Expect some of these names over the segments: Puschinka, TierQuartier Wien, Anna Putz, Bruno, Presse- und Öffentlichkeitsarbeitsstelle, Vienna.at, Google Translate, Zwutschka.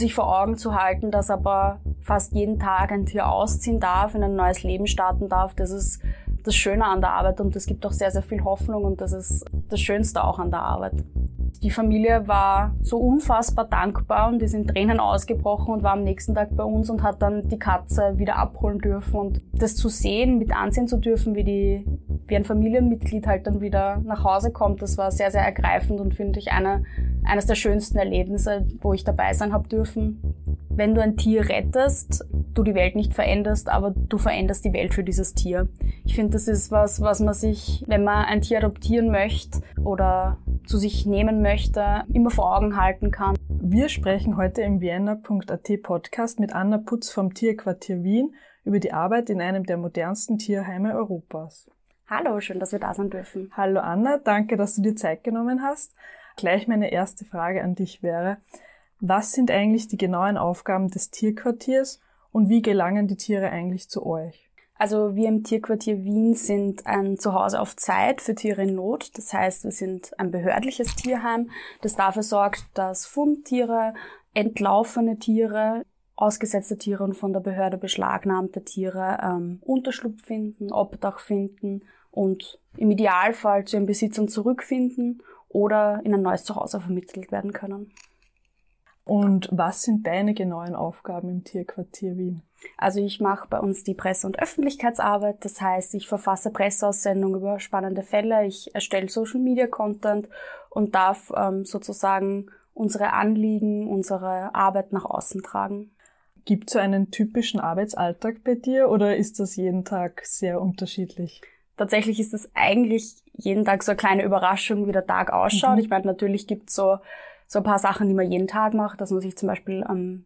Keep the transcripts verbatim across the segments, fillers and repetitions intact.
Sich vor Augen zu halten, dass aber fast jeden Tag ein Tier ausziehen darf, in ein neues Leben starten darf, das ist das Schöne an der Arbeit und das gibt auch sehr, sehr viel Hoffnung und das ist das Schönste auch an der Arbeit. Die Familie war so unfassbar dankbar und ist in Tränen ausgebrochen und war am nächsten Tag bei uns und hat dann die Katze wieder abholen dürfen. Und das zu sehen, mit ansehen zu dürfen, wie, die, wie ein Familienmitglied halt dann wieder nach Hause kommt, das war sehr, sehr ergreifend und finde ich eine, eines der schönsten Erlebnisse, wo ich dabei sein habe dürfen. Wenn du ein Tier rettest, du die Welt nicht veränderst, aber du veränderst die Welt für dieses Tier. Ich finde, das ist was, was man sich, wenn man ein Tier adoptieren möchte oder zu sich nehmen möchte, immer vor Augen halten kann. Wir sprechen heute im Vienna.at Podcast mit Anna Putz vom TierQuartier Wien über die Arbeit in einem der modernsten Tierheime Europas. Hallo, schön, dass wir da sein dürfen. Hallo Anna, danke, dass du dir Zeit genommen hast. Gleich meine erste Frage an dich wäre, was sind eigentlich die genauen Aufgaben des TierQuartiers und wie gelangen die Tiere eigentlich zu euch? Also wir im TierQuartier Wien sind ein Zuhause auf Zeit für Tiere in Not. Das heißt, wir sind ein behördliches Tierheim, das dafür sorgt, dass Fundtiere, entlaufene Tiere, ausgesetzte Tiere und von der Behörde beschlagnahmte Tiere ähm, Unterschlupf finden, Obdach finden und im Idealfall zu ihren Besitzern zurückfinden oder in ein neues Zuhause vermittelt werden können. Und was sind deine genauen Aufgaben im TierQuartier Wien? Also ich mache bei uns die Presse- und Öffentlichkeitsarbeit, das heißt, ich verfasse Presseaussendungen über spannende Fälle, ich erstelle Social-Media-Content und darf ähm, sozusagen unsere Anliegen, unsere Arbeit nach außen tragen. Gibt es so einen typischen Arbeitsalltag bei dir oder ist das jeden Tag sehr unterschiedlich? Tatsächlich ist es eigentlich jeden Tag so eine kleine Überraschung, wie der Tag ausschaut. Mhm. Ich meine, natürlich gibt es so, so ein paar Sachen, die man jeden Tag macht, dass man sich zum Beispiel ähm,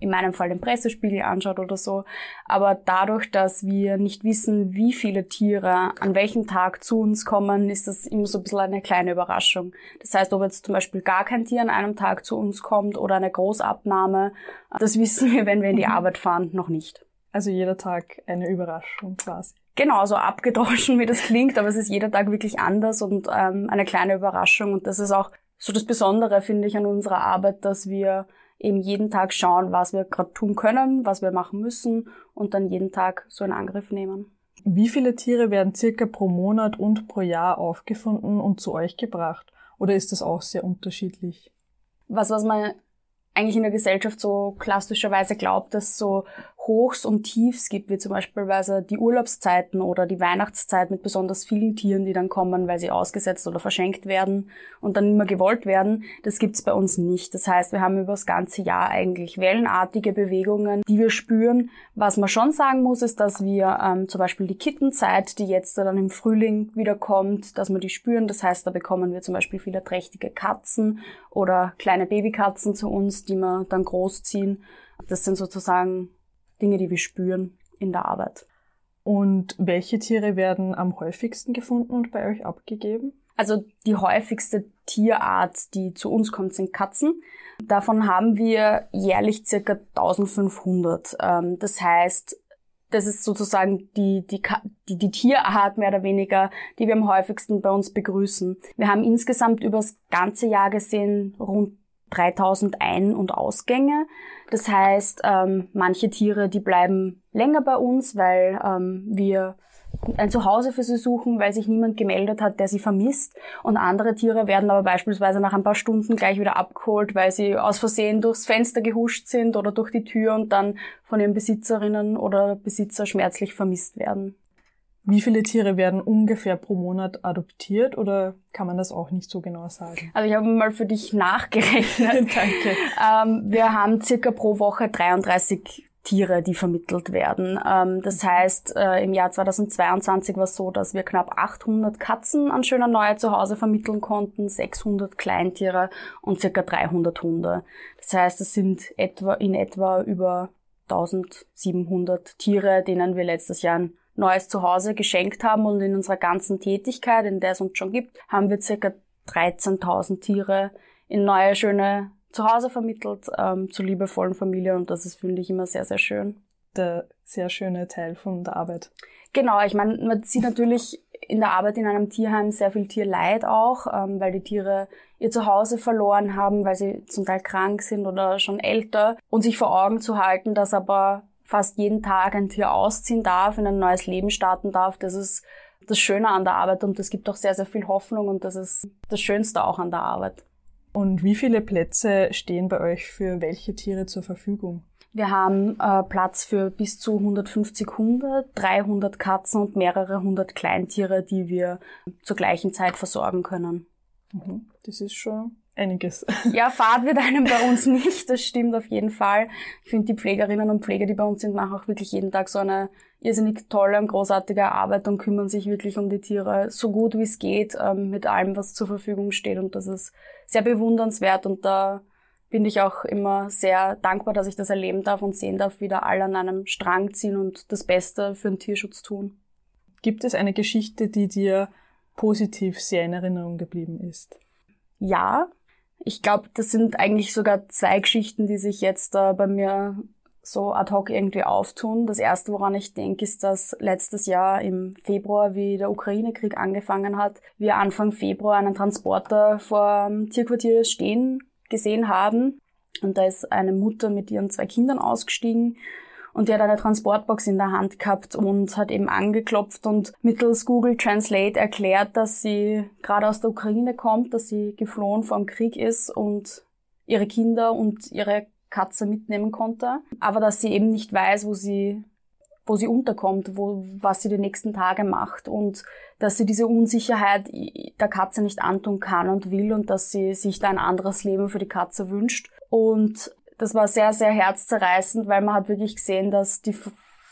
in meinem Fall den Pressespiegel anschaut oder so. Aber dadurch, dass wir nicht wissen, wie viele Tiere an welchem Tag zu uns kommen, ist das immer so ein bisschen eine kleine Überraschung. Das heißt, ob jetzt zum Beispiel gar kein Tier an einem Tag zu uns kommt oder eine Großabnahme, das wissen wir, wenn wir in die Arbeit fahren, noch nicht. Also jeder Tag eine Überraschung quasi. Genau, so abgedroschen, wie das klingt, aber es ist jeder Tag wirklich anders und ähm, eine kleine Überraschung. Und das ist auch so das Besondere, finde ich, an unserer Arbeit, dass wir eben jeden Tag schauen, was wir gerade tun können, was wir machen müssen und dann jeden Tag so einen Angriff nehmen. Wie viele Tiere werden circa pro Monat und pro Jahr aufgefunden und zu euch gebracht? Oder ist das auch sehr unterschiedlich? Was, was man eigentlich in der Gesellschaft so klassischerweise glaubt, dass es so Hochs und Tiefs gibt, wie zum Beispiel die Urlaubszeiten oder die Weihnachtszeit mit besonders vielen Tieren, die dann kommen, weil sie ausgesetzt oder verschenkt werden und dann nicht mehr gewollt werden. Das gibt's bei uns nicht. Das heißt, wir haben über das ganze Jahr eigentlich wellenartige Bewegungen, die wir spüren. Was man schon sagen muss, ist, dass wir ähm, zum Beispiel die Kittenzeit, die jetzt dann im Frühling wieder kommt, dass wir die spüren. Das heißt, da bekommen wir zum Beispiel viele trächtige Katzen oder kleine Babykatzen zu uns, die wir dann großziehen. Das sind sozusagen Dinge, die wir spüren in der Arbeit. Und welche Tiere werden am häufigsten gefunden und bei euch abgegeben? Also die häufigste Tierart, die zu uns kommt, sind Katzen. Davon haben wir jährlich ca. eintausendfünfhundert. Das heißt, das ist sozusagen die, die, die, die Tierart mehr oder weniger, die wir am häufigsten bei uns begrüßen. Wir haben insgesamt über das ganze Jahr gesehen rund dreitausend Ein- und Ausgänge. Das heißt, ähm, manche Tiere, die bleiben länger bei uns, weil ähm, wir ein Zuhause für sie suchen, weil sich niemand gemeldet hat, der sie vermisst. Und andere Tiere werden aber beispielsweise nach ein paar Stunden gleich wieder abgeholt, weil sie aus Versehen durchs Fenster gehuscht sind oder durch die Tür und dann von ihren Besitzerinnen oder Besitzer schmerzlich vermisst werden. Wie viele Tiere werden ungefähr pro Monat adoptiert oder kann man das auch nicht so genau sagen? Also ich habe mal für dich nachgerechnet. Danke. Ähm, wir haben circa pro Woche dreiunddreißig Tiere, die vermittelt werden. Ähm, das heißt, äh, im Jahr zweitausendzweiundzwanzig war es so, dass wir knapp achthundert Katzen an schöner Neue zu Hause vermitteln konnten, sechshundert Kleintiere und circa dreihundert Hunde. Das heißt, es sind etwa in etwa über eintausendsiebenhundert Tiere, denen wir letztes Jahr ein neues Zuhause geschenkt haben und in unserer ganzen Tätigkeit, in der es uns schon gibt, haben wir ca. dreizehntausend Tiere in neue, schöne Zuhause vermittelt, ähm, zu liebevollen Familien und das ist, finde ich, immer sehr, sehr schön. Der sehr schöne Teil von der Arbeit. Genau, ich meine, man sieht natürlich in der Arbeit in einem Tierheim sehr viel Tierleid auch, ähm, weil die Tiere ihr Zuhause verloren haben, weil sie zum Teil krank sind oder schon älter. Und sich vor Augen zu halten, dass aber fast jeden Tag ein Tier ausziehen darf, in ein neues Leben starten darf, das ist das Schöne an der Arbeit und das gibt auch sehr, sehr viel Hoffnung und das ist das Schönste auch an der Arbeit. Und wie viele Plätze stehen bei euch für welche Tiere zur Verfügung? Wir haben äh, Platz für bis zu hundertfünfzig Hunde, dreihundert Katzen und mehrere hundert Kleintiere, die wir zur gleichen Zeit versorgen können. Mhm. Das ist schon einiges. Ja, Fahrt wird einem bei uns nicht, das stimmt auf jeden Fall. Ich finde, die Pflegerinnen und Pfleger, die bei uns sind, machen auch wirklich jeden Tag so eine irrsinnig tolle und großartige Arbeit und kümmern sich wirklich um die Tiere so gut wie es geht, ähm, mit allem, was zur Verfügung steht. Und das ist sehr bewundernswert und da bin ich auch immer sehr dankbar, dass ich das erleben darf und sehen darf, wie da alle an einem Strang ziehen und das Beste für den Tierschutz tun. Gibt es eine Geschichte, die dir positiv sehr in Erinnerung geblieben ist? Ja, ich glaube, das sind eigentlich sogar zwei Geschichten, die sich jetzt äh, bei mir so ad hoc irgendwie auftun. Das erste, woran ich denke, ist, dass letztes Jahr im Februar, wie der Ukraine-Krieg angefangen hat, wir Anfang Februar einen Transporter vor dem TierQuartier stehen gesehen haben. Und da ist eine Mutter mit ihren zwei Kindern ausgestiegen und die hat eine Transportbox in der Hand gehabt und hat eben angeklopft und mittels Google Translate erklärt, dass sie gerade aus der Ukraine kommt, dass sie geflohen vom Krieg ist und ihre Kinder und ihre Katze mitnehmen konnte, aber dass sie eben nicht weiß, wo sie, wo sie unterkommt, wo, was sie die nächsten Tage macht und dass sie diese Unsicherheit der Katze nicht antun kann und will und dass sie sich da ein anderes Leben für die Katze wünscht. Und das war sehr, sehr herzzerreißend, weil man hat wirklich gesehen, dass die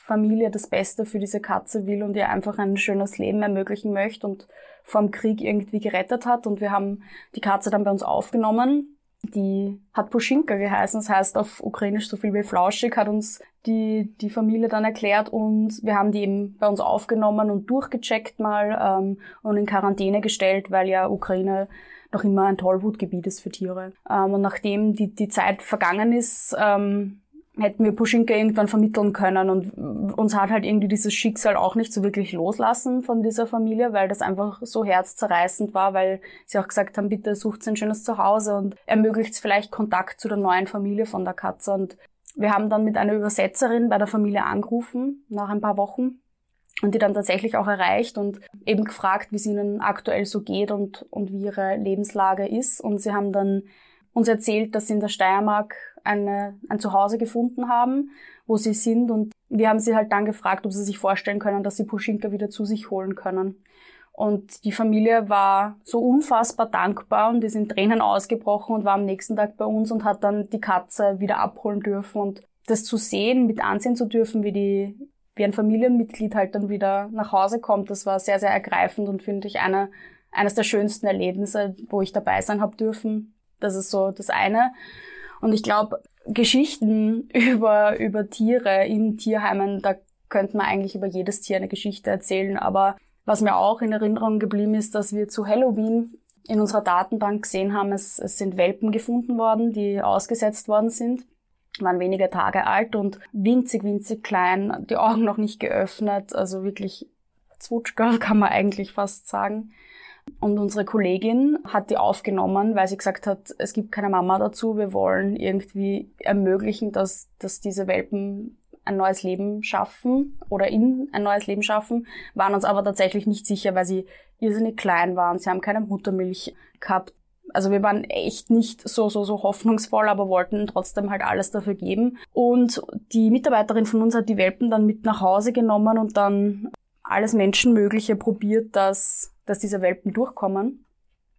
Familie das Beste für diese Katze will und ihr einfach ein schönes Leben ermöglichen möchte und vom Krieg irgendwie gerettet hat. Und wir haben die Katze dann bei uns aufgenommen. Die hat Puschinka geheißen, das heißt auf Ukrainisch so viel wie flauschig, hat uns die, die Familie dann erklärt und wir haben die eben bei uns aufgenommen und durchgecheckt mal ähm, und in Quarantäne gestellt, weil ja Ukraine noch immer ein Tollwutgebiet ist für Tiere. Ähm, und nachdem die, die Zeit vergangen ist, ähm, hätten wir Puschinka irgendwann vermitteln können. Und uns hat halt irgendwie dieses Schicksal auch nicht so wirklich loslassen von dieser Familie, weil das einfach so herzzerreißend war, weil sie auch gesagt haben, bitte sucht ein schönes Zuhause und ermöglicht vielleicht Kontakt zu der neuen Familie von der Katze. Und wir haben dann mit einer Übersetzerin bei der Familie angerufen, nach ein paar Wochen. Und die dann tatsächlich auch erreicht und eben gefragt, wie es ihnen aktuell so geht und, und wie ihre Lebenslage ist. Und sie haben dann uns erzählt, dass sie in der Steiermark eine, ein Zuhause gefunden haben, wo sie sind. Und wir haben sie halt dann gefragt, ob sie sich vorstellen können, dass sie Puschinka wieder zu sich holen können. Und die Familie war so unfassbar dankbar und ist in Tränen ausgebrochen und war am nächsten Tag bei uns und hat dann die Katze wieder abholen dürfen. Und das zu sehen, mit ansehen zu dürfen, wie die wie ein Familienmitglied halt dann wieder nach Hause kommt. Das war sehr, sehr ergreifend und finde ich eine, eines der schönsten Erlebnisse, wo ich dabei sein habe dürfen. Das ist so das eine. Und ich glaube, Geschichten über, über Tiere in Tierheimen, da könnte man eigentlich über jedes Tier eine Geschichte erzählen. Aber was mir auch in Erinnerung geblieben ist, dass wir zu Halloween in unserer Datenbank gesehen haben, es, es sind Welpen gefunden worden, die ausgesetzt worden sind. Waren wenige Tage alt und winzig, winzig klein, die Augen noch nicht geöffnet, also wirklich Zwutschka kann man eigentlich fast sagen. Und unsere Kollegin hat die aufgenommen, weil sie gesagt hat, es gibt keine Mama dazu, wir wollen irgendwie ermöglichen, dass, dass diese Welpen ein neues Leben schaffen oder in ein neues Leben schaffen, waren uns aber tatsächlich nicht sicher, weil sie irrsinnig klein waren, sie haben keine Muttermilch gehabt. Also wir waren echt nicht so, so, so hoffnungsvoll, aber wollten trotzdem halt alles dafür geben. Und die Mitarbeiterin von uns hat die Welpen dann mit nach Hause genommen und dann alles Menschenmögliche probiert, dass, dass diese Welpen durchkommen.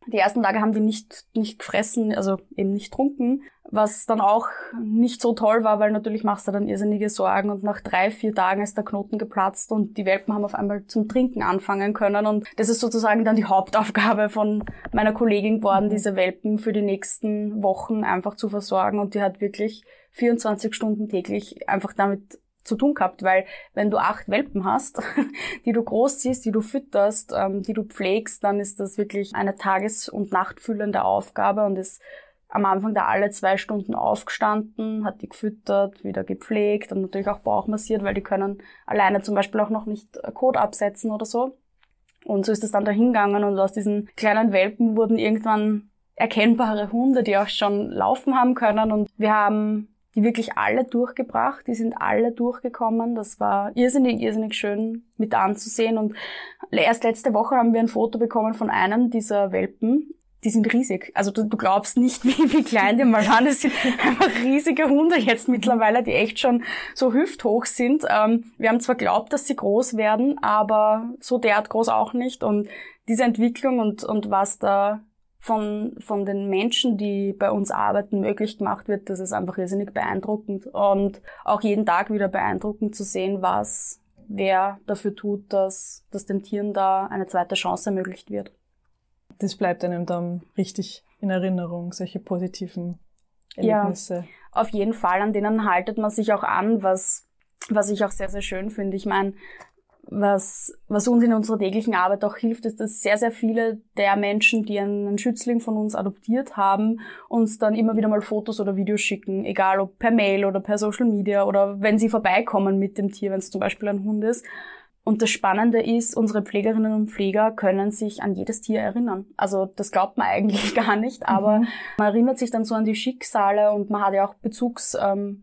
Die ersten Tage haben die nicht, nicht gefressen, also eben nicht trunken, was dann auch nicht so toll war, weil natürlich machst du dann irrsinnige Sorgen und nach drei, vier Tagen ist der Knoten geplatzt und die Welpen haben auf einmal zum Trinken anfangen können und das ist sozusagen dann die Hauptaufgabe von meiner Kollegin geworden, diese Welpen für die nächsten Wochen einfach zu versorgen und die hat wirklich vierundzwanzig Stunden täglich einfach damit zu tun gehabt, weil wenn du acht Welpen hast, die du großziehst, die du fütterst, ähm, die du pflegst, dann ist das wirklich eine tages- und nachtfüllende Aufgabe und ist am Anfang da alle zwei Stunden aufgestanden, hat die gefüttert, wieder gepflegt und natürlich auch bauchmassiert, weil die können alleine zum Beispiel auch noch nicht Kot absetzen oder so. Und so ist es dann dahingegangen und aus diesen kleinen Welpen wurden irgendwann erkennbare Hunde, die auch schon laufen haben können. Und wir haben die wirklich alle durchgebracht, die sind alle durchgekommen. Das war irrsinnig, irrsinnig schön mit anzusehen. Und erst letzte Woche haben wir ein Foto bekommen von einem dieser Welpen. Die sind riesig. Also du, du glaubst nicht, wie, wie klein die mal waren. Das sind einfach riesige Hunde jetzt mittlerweile, die echt schon so hüfthoch sind. Ähm, wir haben zwar geglaubt, dass sie groß werden, aber so derart groß auch nicht. Und diese Entwicklung und, und was da von, von den Menschen, die bei uns arbeiten, möglich gemacht wird, das ist einfach irrsinnig beeindruckend. Und auch jeden Tag wieder beeindruckend zu sehen, was wer dafür tut, dass, dass den Tieren da eine zweite Chance ermöglicht wird. Das bleibt einem dann richtig in Erinnerung, solche positiven Erlebnisse. Ja, auf jeden Fall, an denen haltet man sich auch an, was, was ich auch sehr, sehr schön finde. Ich meine, was, was uns in unserer täglichen Arbeit auch hilft, ist, dass sehr, sehr viele der Menschen, die einen Schützling von uns adoptiert haben, uns dann immer wieder mal Fotos oder Videos schicken, egal ob per Mail oder per Social Media oder wenn sie vorbeikommen mit dem Tier, wenn es zum Beispiel ein Hund ist. Und das Spannende ist, unsere Pflegerinnen und Pfleger können sich an jedes Tier erinnern. Also das glaubt man eigentlich gar nicht, aber mhm. man erinnert sich dann so an die Schicksale und man hat ja auch Bezugsschützlinge,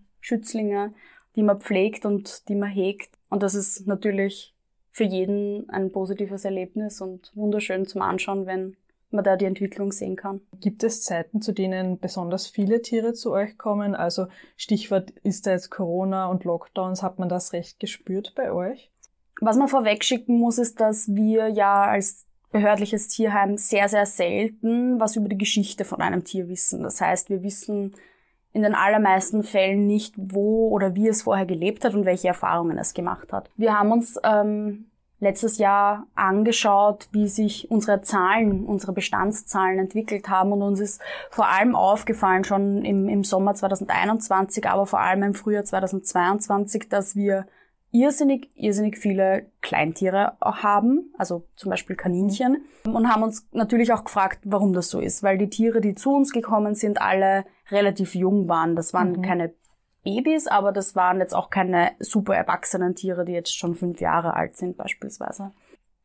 ähm, die man pflegt und die man hegt. Und das ist natürlich für jeden ein positives Erlebnis und wunderschön zum Anschauen, wenn man da die Entwicklung sehen kann. Gibt es Zeiten, zu denen besonders viele Tiere zu euch kommen? Also Stichwort ist da jetzt Corona und Lockdowns. Hat man das recht gespürt bei euch? Was man vorweg schicken muss, ist, dass wir ja als behördliches Tierheim sehr, sehr selten was über die Geschichte von einem Tier wissen. Das heißt, wir wissen in den allermeisten Fällen nicht, wo oder wie es vorher gelebt hat und welche Erfahrungen es gemacht hat. Wir haben uns ähm, letztes Jahr angeschaut, wie sich unsere Zahlen, unsere Bestandszahlen entwickelt haben und uns ist vor allem aufgefallen, schon im, im Sommer zwanzig einundzwanzig, aber vor allem im Frühjahr zwanzig zweiundzwanzig, dass wir irrsinnig, irrsinnig viele Kleintiere auch haben, also zum Beispiel Kaninchen, und haben uns natürlich auch gefragt, warum das so ist, weil die Tiere, die zu uns gekommen sind, alle relativ jung waren. Das waren mhm. keine Babys, aber das waren jetzt auch keine super erwachsenen Tiere, die jetzt schon fünf Jahre alt sind beispielsweise.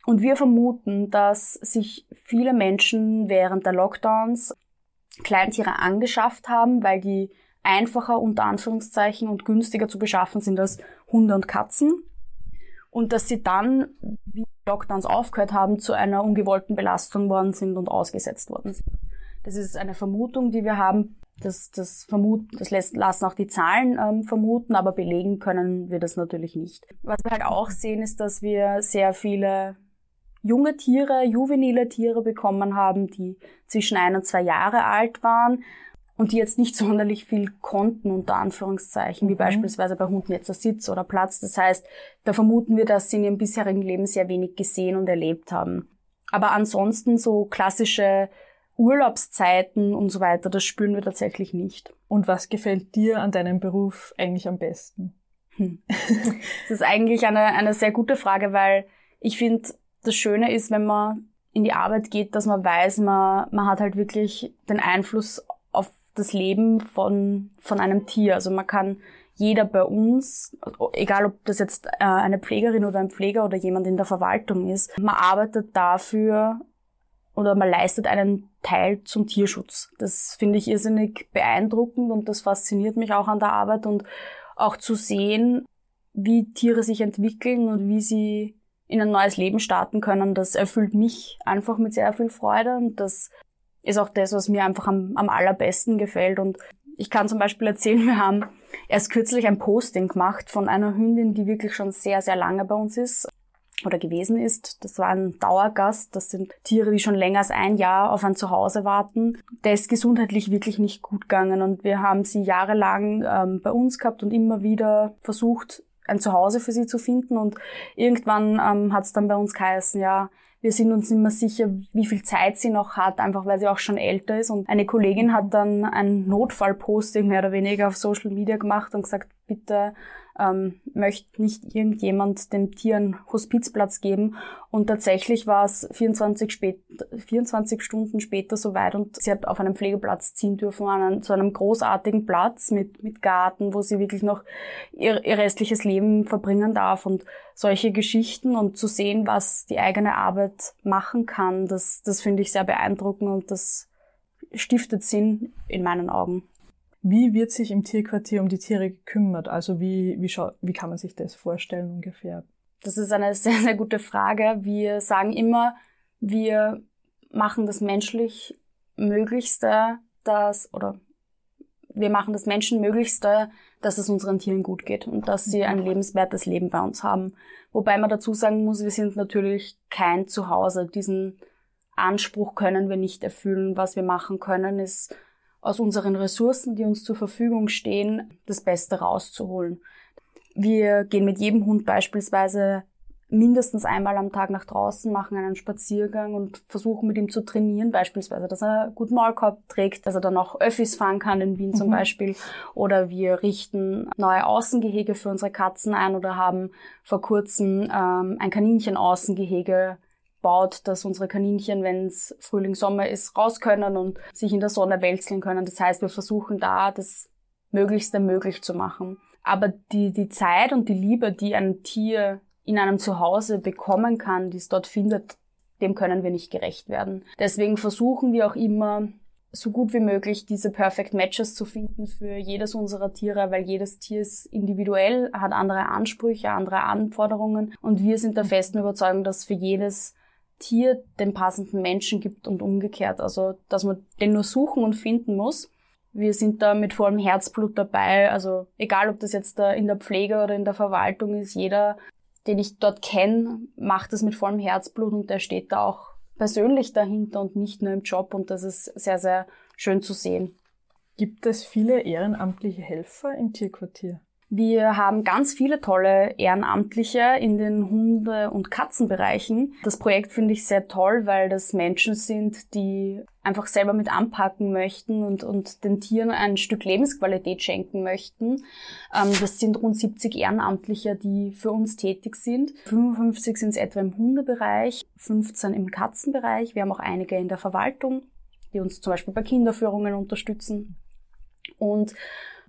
Und wir vermuten, dass sich viele Menschen während der Lockdowns Kleintiere angeschafft haben, weil die einfacher unter Anführungszeichen und günstiger zu beschaffen sind als Hunde und Katzen und dass sie dann, wie die Lockdowns aufgehört haben, zu einer ungewollten Belastung worden sind und ausgesetzt worden sind. Das ist eine Vermutung, die wir haben. Das, das, vermuten, das lässt, lassen auch die Zahlen ähm, vermuten, aber belegen können wir das natürlich nicht. Was wir halt auch sehen, ist, dass wir sehr viele junge Tiere, juvenile Tiere bekommen haben, die zwischen ein und zwei Jahre alt waren. Und die jetzt nicht sonderlich viel konnten, unter Anführungszeichen, wie mhm. beispielsweise bei Hunden jetzt der Sitz oder Platz. Das heißt, da vermuten wir, dass sie in ihrem bisherigen Leben sehr wenig gesehen und erlebt haben. Aber ansonsten so klassische Urlaubszeiten und so weiter, das spüren wir tatsächlich nicht. Und was gefällt dir an deinem Beruf eigentlich am besten? Hm. Das ist eigentlich eine, eine sehr gute Frage, weil ich finde, das Schöne ist, wenn man in die Arbeit geht, dass man weiß, man, man hat halt wirklich den Einfluss auf das Leben von von einem Tier. Also man kann jeder bei uns, egal ob das jetzt eine Pflegerin oder ein Pfleger oder jemand in der Verwaltung ist, man arbeitet dafür oder man leistet einen Teil zum Tierschutz. Das finde ich irrsinnig beeindruckend und das fasziniert mich auch an der Arbeit und auch zu sehen, wie Tiere sich entwickeln und wie sie in ein neues Leben starten können, das erfüllt mich einfach mit sehr viel Freude und das ist auch das, was mir einfach am, am allerbesten gefällt. Und ich kann zum Beispiel erzählen, wir haben erst kürzlich ein Posting gemacht von einer Hündin, die wirklich schon sehr, sehr lange bei uns ist oder gewesen ist. Das war ein Dauergast. Das sind Tiere, die schon länger als ein Jahr auf ein Zuhause warten. Der ist gesundheitlich wirklich nicht gut gegangen. Und wir haben sie jahrelang ähm, bei uns gehabt und immer wieder versucht, ein Zuhause für sie zu finden. Und irgendwann ähm, hat es dann bei uns geheißen, ja, wir sind uns nicht mehr sicher, wie viel Zeit sie noch hat, einfach weil sie auch schon älter ist. Und eine Kollegin hat dann ein Notfallposting mehr oder weniger auf Social Media gemacht und gesagt, bitte ähm, möchte nicht irgendjemand den Tieren Hospizplatz geben. Und tatsächlich war es vierundzwanzig, spät, vierundzwanzig Stunden später soweit und sie hat auf einem Pflegeplatz ziehen dürfen, an einen, zu einem großartigen Platz mit, mit Garten, wo sie wirklich noch ihr, ihr restliches Leben verbringen darf. Und solche Geschichten und zu sehen, was die eigene Arbeit machen kann, das, das finde ich sehr beeindruckend und das stiftet Sinn in meinen Augen. Wie wird sich im Tierquartier um die Tiere gekümmert? Also wie, wie, wie kann man sich das vorstellen ungefähr? Das ist eine sehr, sehr gute Frage. Wir sagen immer, wir machen das menschlich Möglichste, dass, oder wir machen das Menschen Möglichste, dass es unseren Tieren gut geht und dass sie ein lebenswertes Leben bei uns haben. Wobei man dazu sagen muss, wir sind natürlich kein Zuhause. Diesen Anspruch können wir nicht erfüllen. Was wir machen können, ist aus unseren Ressourcen, die uns zur Verfügung stehen, das Beste rauszuholen. Wir gehen mit jedem Hund beispielsweise mindestens einmal am Tag nach draußen, machen einen Spaziergang und versuchen mit ihm zu trainieren, beispielsweise, dass er gut Maulkorb trägt, dass er dann auch Öffis fahren kann in Wien zum mhm. Beispiel. Oder wir richten neue Außengehege für unsere Katzen ein oder haben vor kurzem ähm, ein Kaninchen-Außengehege baut, dass unsere Kaninchen, wenn es Frühling, Sommer ist, raus können und sich in der Sonne wälzeln können. Das heißt, wir versuchen da, das Möglichste möglich zu machen. Aber die, die Zeit und die Liebe, die ein Tier in einem Zuhause bekommen kann, die es dort findet, dem können wir nicht gerecht werden. Deswegen versuchen wir auch immer, so gut wie möglich diese Perfect Matches zu finden für jedes unserer Tiere, weil jedes Tier ist individuell, hat andere Ansprüche, andere Anforderungen und wir sind der festen Überzeugung, dass für jedes Tier den passenden Menschen gibt und umgekehrt. Also, dass man den nur suchen und finden muss. Wir sind da mit vollem Herzblut dabei. Also, egal ob das jetzt in der Pflege oder in der Verwaltung ist, jeder, den ich dort kenne, macht das mit vollem Herzblut und der steht da auch persönlich dahinter und nicht nur im Job. Und das ist sehr, sehr schön zu sehen. Gibt es viele ehrenamtliche Helfer im Tierquartier? Wir haben ganz viele tolle Ehrenamtliche in den Hunde- und Katzenbereichen. Das Projekt finde ich sehr toll, weil das Menschen sind, die einfach selber mit anpacken möchten und, und den Tieren ein Stück Lebensqualität schenken möchten. Ähm, das sind rund siebzig Ehrenamtliche, die für uns tätig sind. fünfundfünfzig sind es etwa im Hundebereich, fünfzehn im Katzenbereich. Wir haben auch einige in der Verwaltung, die uns zum Beispiel bei Kinderführungen unterstützen. Und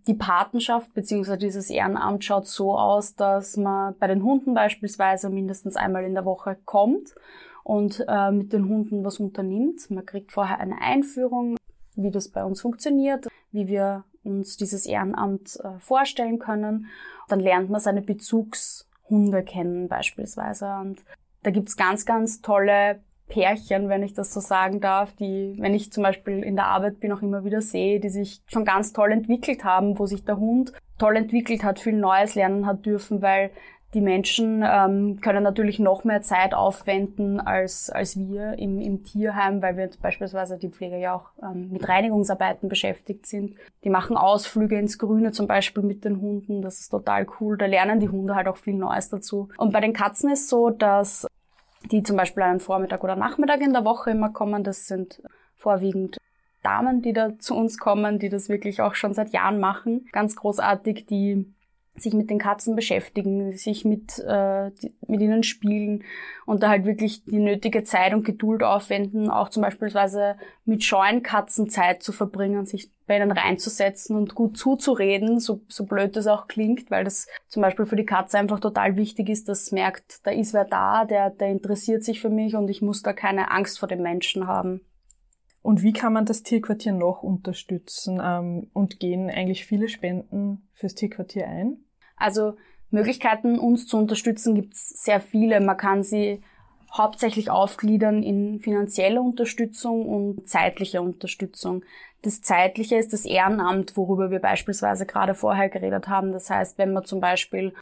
die Patenschaft bzw. dieses Ehrenamt schaut so aus, dass man bei den Hunden beispielsweise mindestens einmal in der Woche kommt und äh, mit den Hunden was unternimmt. Man kriegt vorher eine Einführung, wie das bei uns funktioniert, wie wir uns dieses Ehrenamt äh, vorstellen können. Dann lernt man seine Bezugshunde kennen beispielsweise. Und da gibt's ganz, ganz tolle Pärchen, wenn ich das so sagen darf, die, wenn ich zum Beispiel in der Arbeit bin, auch immer wieder sehe, die sich schon ganz toll entwickelt haben, wo sich der Hund toll entwickelt hat, viel Neues lernen hat dürfen, weil die Menschen ähm, können natürlich noch mehr Zeit aufwenden als, als wir im, im Tierheim, weil wir beispielsweise die Pfleger ja auch ähm, mit Reinigungsarbeiten beschäftigt sind. Die machen Ausflüge ins Grüne zum Beispiel mit den Hunden, das ist total cool, da lernen die Hunde halt auch viel Neues dazu. Und bei den Katzen ist so, dass die zum Beispiel einen Vormittag oder Nachmittag in der Woche immer kommen. Das sind vorwiegend Damen, die da zu uns kommen, die das wirklich auch schon seit Jahren machen. Ganz großartig, die sich mit den Katzen beschäftigen, sich mit, äh, die, mit ihnen spielen und da halt wirklich die nötige Zeit und Geduld aufwenden, auch zum Beispiel mit scheuen Katzen Zeit zu verbringen, sich bei ihnen reinzusetzen und gut zuzureden, so, so blöd das auch klingt, weil das zum Beispiel für die Katze einfach total wichtig ist, dass sie merkt, da ist wer da, der, der interessiert sich für mich und ich muss da keine Angst vor dem Menschen haben. Und wie kann man das Tierquartier noch unterstützen? Ähm, und gehen eigentlich viele Spenden fürs Tierquartier ein? Also Möglichkeiten, uns zu unterstützen, gibt es sehr viele. Man kann sie hauptsächlich aufgliedern in finanzielle Unterstützung und zeitliche Unterstützung. Das Zeitliche ist das Ehrenamt, worüber wir beispielsweise gerade vorher geredet haben. Das heißt, wenn man zum Beispiel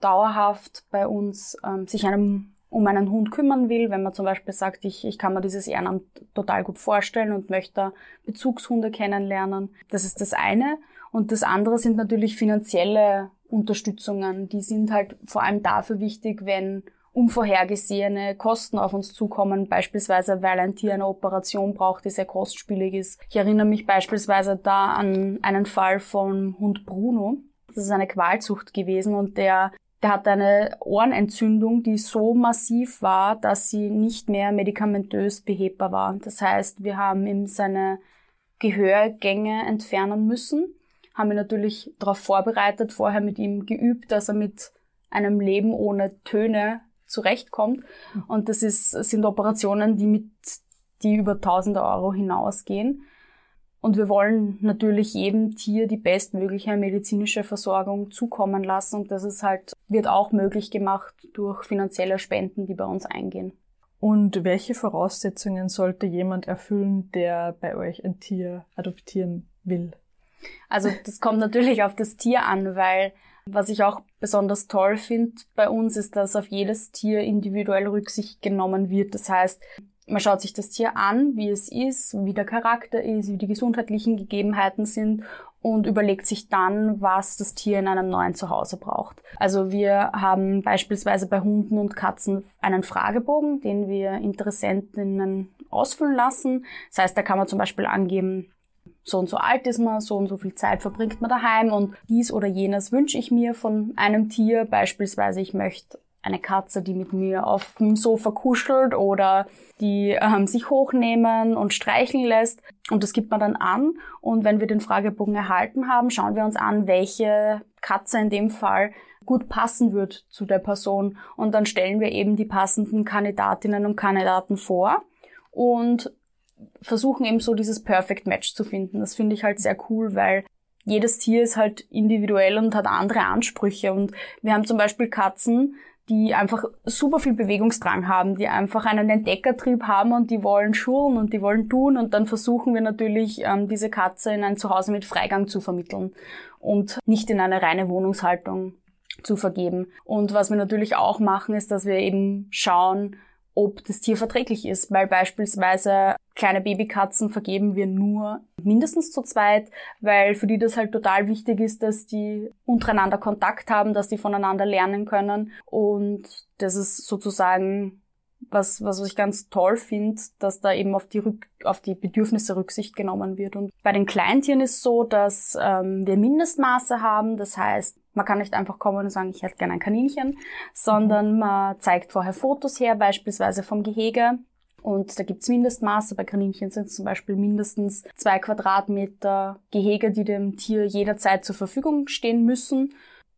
dauerhaft bei uns ähm, sich einem, um einen Hund kümmern will, wenn man zum Beispiel sagt, ich, ich kann mir dieses Ehrenamt total gut vorstellen und möchte Bezugshunde kennenlernen. Das ist das eine. Und das andere sind natürlich finanzielle Unterstützungen, die sind halt vor allem dafür wichtig, wenn unvorhergesehene Kosten auf uns zukommen, beispielsweise weil ein Tier eine Operation braucht, die sehr kostspielig ist. Ich erinnere mich beispielsweise da an einen Fall vom Hund Bruno. Das ist eine Qualzucht gewesen und der, der hatte eine Ohrenentzündung, die so massiv war, dass sie nicht mehr medikamentös behebbar war. Das heißt, wir haben ihm seine Gehörgänge entfernen müssen, haben ihn natürlich darauf vorbereitet, vorher mit ihm geübt, dass er mit einem Leben ohne Töne zurechtkommt. Und das ist, sind Operationen, die mit die über tausende Euro hinausgehen. Und wir wollen natürlich jedem Tier die bestmögliche medizinische Versorgung zukommen lassen. Und das ist halt, wird auch möglich gemacht durch finanzielle Spenden, die bei uns eingehen. Und welche Voraussetzungen sollte jemand erfüllen, der bei euch ein Tier adoptieren will? Also das kommt natürlich auf das Tier an, weil was ich auch besonders toll finde bei uns ist, dass auf jedes Tier individuell Rücksicht genommen wird. Das heißt, man schaut sich das Tier an, wie es ist, wie der Charakter ist, wie die gesundheitlichen Gegebenheiten sind und überlegt sich dann, was das Tier in einem neuen Zuhause braucht. Also wir haben beispielsweise bei Hunden und Katzen einen Fragebogen, den wir Interessentinnen ausfüllen lassen. Das heißt, da kann man zum Beispiel angeben, so und so alt ist man, so und so viel Zeit verbringt man daheim und dies oder jenes wünsche ich mir von einem Tier. Beispielsweise, ich möchte eine Katze, die mit mir auf dem Sofa kuschelt oder die ähm, sich hochnehmen und streicheln lässt. Und das gibt man dann an. Und wenn wir den Fragebogen erhalten haben, schauen wir uns an, welche Katze in dem Fall gut passen wird zu der Person. Und dann stellen wir eben die passenden Kandidatinnen und Kandidaten vor und versuchen eben so dieses Perfect Match zu finden. Das finde ich halt sehr cool, weil jedes Tier ist halt individuell und hat andere Ansprüche. Und wir haben zum Beispiel Katzen, die einfach super viel Bewegungsdrang haben, die einfach einen Entdeckertrieb haben und die wollen schurren und die wollen tun und dann versuchen wir natürlich, ähm, diese Katze in ein Zuhause mit Freigang zu vermitteln und nicht in eine reine Wohnungshaltung zu vergeben. Und was wir natürlich auch machen, ist, dass wir eben schauen, ob das Tier verträglich ist, weil beispielsweise kleine Babykatzen vergeben wir nur mindestens zu zweit, weil für die das halt total wichtig ist, dass die untereinander Kontakt haben, dass die voneinander lernen können. Und das ist sozusagen was, was ich ganz toll finde, dass da eben auf die, Rück- auf die Bedürfnisse Rücksicht genommen wird. Und bei den Kleintieren ist es so, dass ähm, wir Mindestmaße haben, das heißt, man kann nicht einfach kommen und sagen, ich hätte gerne ein Kaninchen, sondern man zeigt vorher Fotos her, beispielsweise vom Gehege. Und da gibt's Mindestmaße. Bei Kaninchen sind es zum Beispiel mindestens zwei Quadratmeter Gehege, die dem Tier jederzeit zur Verfügung stehen müssen.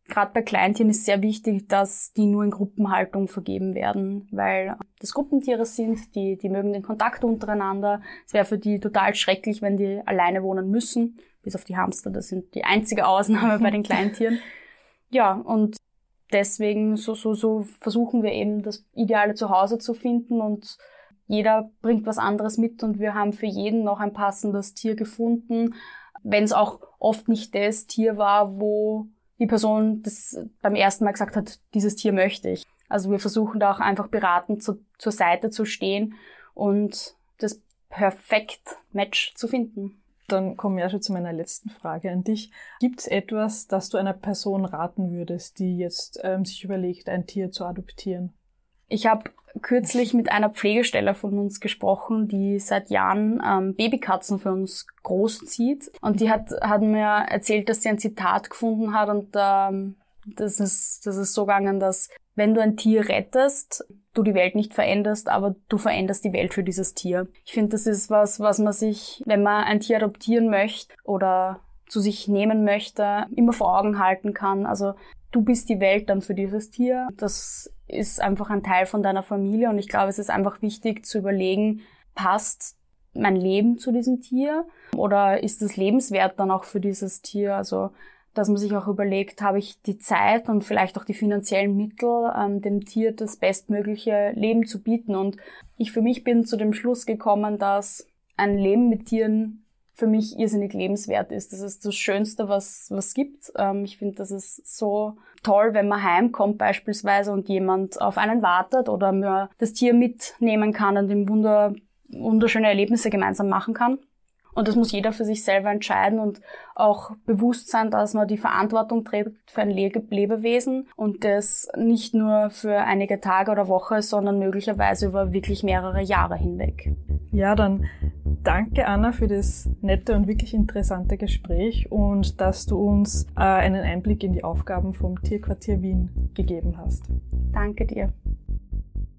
Gerade bei Kleintieren ist sehr wichtig, dass die nur in Gruppenhaltung vergeben werden, weil das Gruppentiere sind, die, die mögen den Kontakt untereinander. Es wäre für die total schrecklich, wenn die alleine wohnen müssen. Bis auf die Hamster, das sind die einzige Ausnahme bei den Kleintieren. Ja, und deswegen so, so, so versuchen wir eben, das ideale Zuhause zu finden und jeder bringt was anderes mit und wir haben für jeden noch ein passendes Tier gefunden, wenn es auch oft nicht das Tier war, wo die Person das beim ersten Mal gesagt hat, dieses Tier möchte ich. Also wir versuchen da auch einfach beratend zu, zur Seite zu stehen und das perfekte Match zu finden. Dann kommen wir ja schon zu meiner letzten Frage an dich. Gibt es etwas, das du einer Person raten würdest, die jetzt ähm, sich überlegt, ein Tier zu adoptieren? Ich habe kürzlich mit einer Pflegestelle von uns gesprochen, die seit Jahren ähm, Babykatzen für uns großzieht. Und die hat, hat mir erzählt, dass sie ein Zitat gefunden hat. Und ähm, das ist, das ist so gegangen, dass wenn du ein Tier rettest, du die Welt nicht veränderst, aber du veränderst die Welt für dieses Tier. Ich finde, das ist was, was man sich, wenn man ein Tier adoptieren möchte oder zu sich nehmen möchte, immer vor Augen halten kann. Also du bist die Welt dann für dieses Tier. Das ist einfach ein Teil von deiner Familie und ich glaube, es ist einfach wichtig zu überlegen, passt mein Leben zu diesem Tier oder ist es lebenswert dann auch für dieses Tier? Also dass man sich auch überlegt, habe ich die Zeit und vielleicht auch die finanziellen Mittel, ähm, dem Tier das bestmögliche Leben zu bieten. Und ich für mich bin zu dem Schluss gekommen, dass ein Leben mit Tieren für mich irrsinnig lebenswert ist. Das ist das Schönste, was was gibt. Ähm, ich finde, das ist so toll, wenn man heimkommt beispielsweise und jemand auf einen wartet oder man das Tier mitnehmen kann und dem Wunder, wunderschöne Erlebnisse gemeinsam machen kann. Und das muss jeder für sich selber entscheiden und auch bewusst sein, dass man die Verantwortung trägt für ein Le- Lebewesen und das nicht nur für einige Tage oder Woche, sondern möglicherweise über wirklich mehrere Jahre hinweg. Ja, dann danke, Anna, für das nette und wirklich interessante Gespräch und dass du uns äh, einen Einblick in die Aufgaben vom TierQuartier Wien gegeben hast. Danke dir.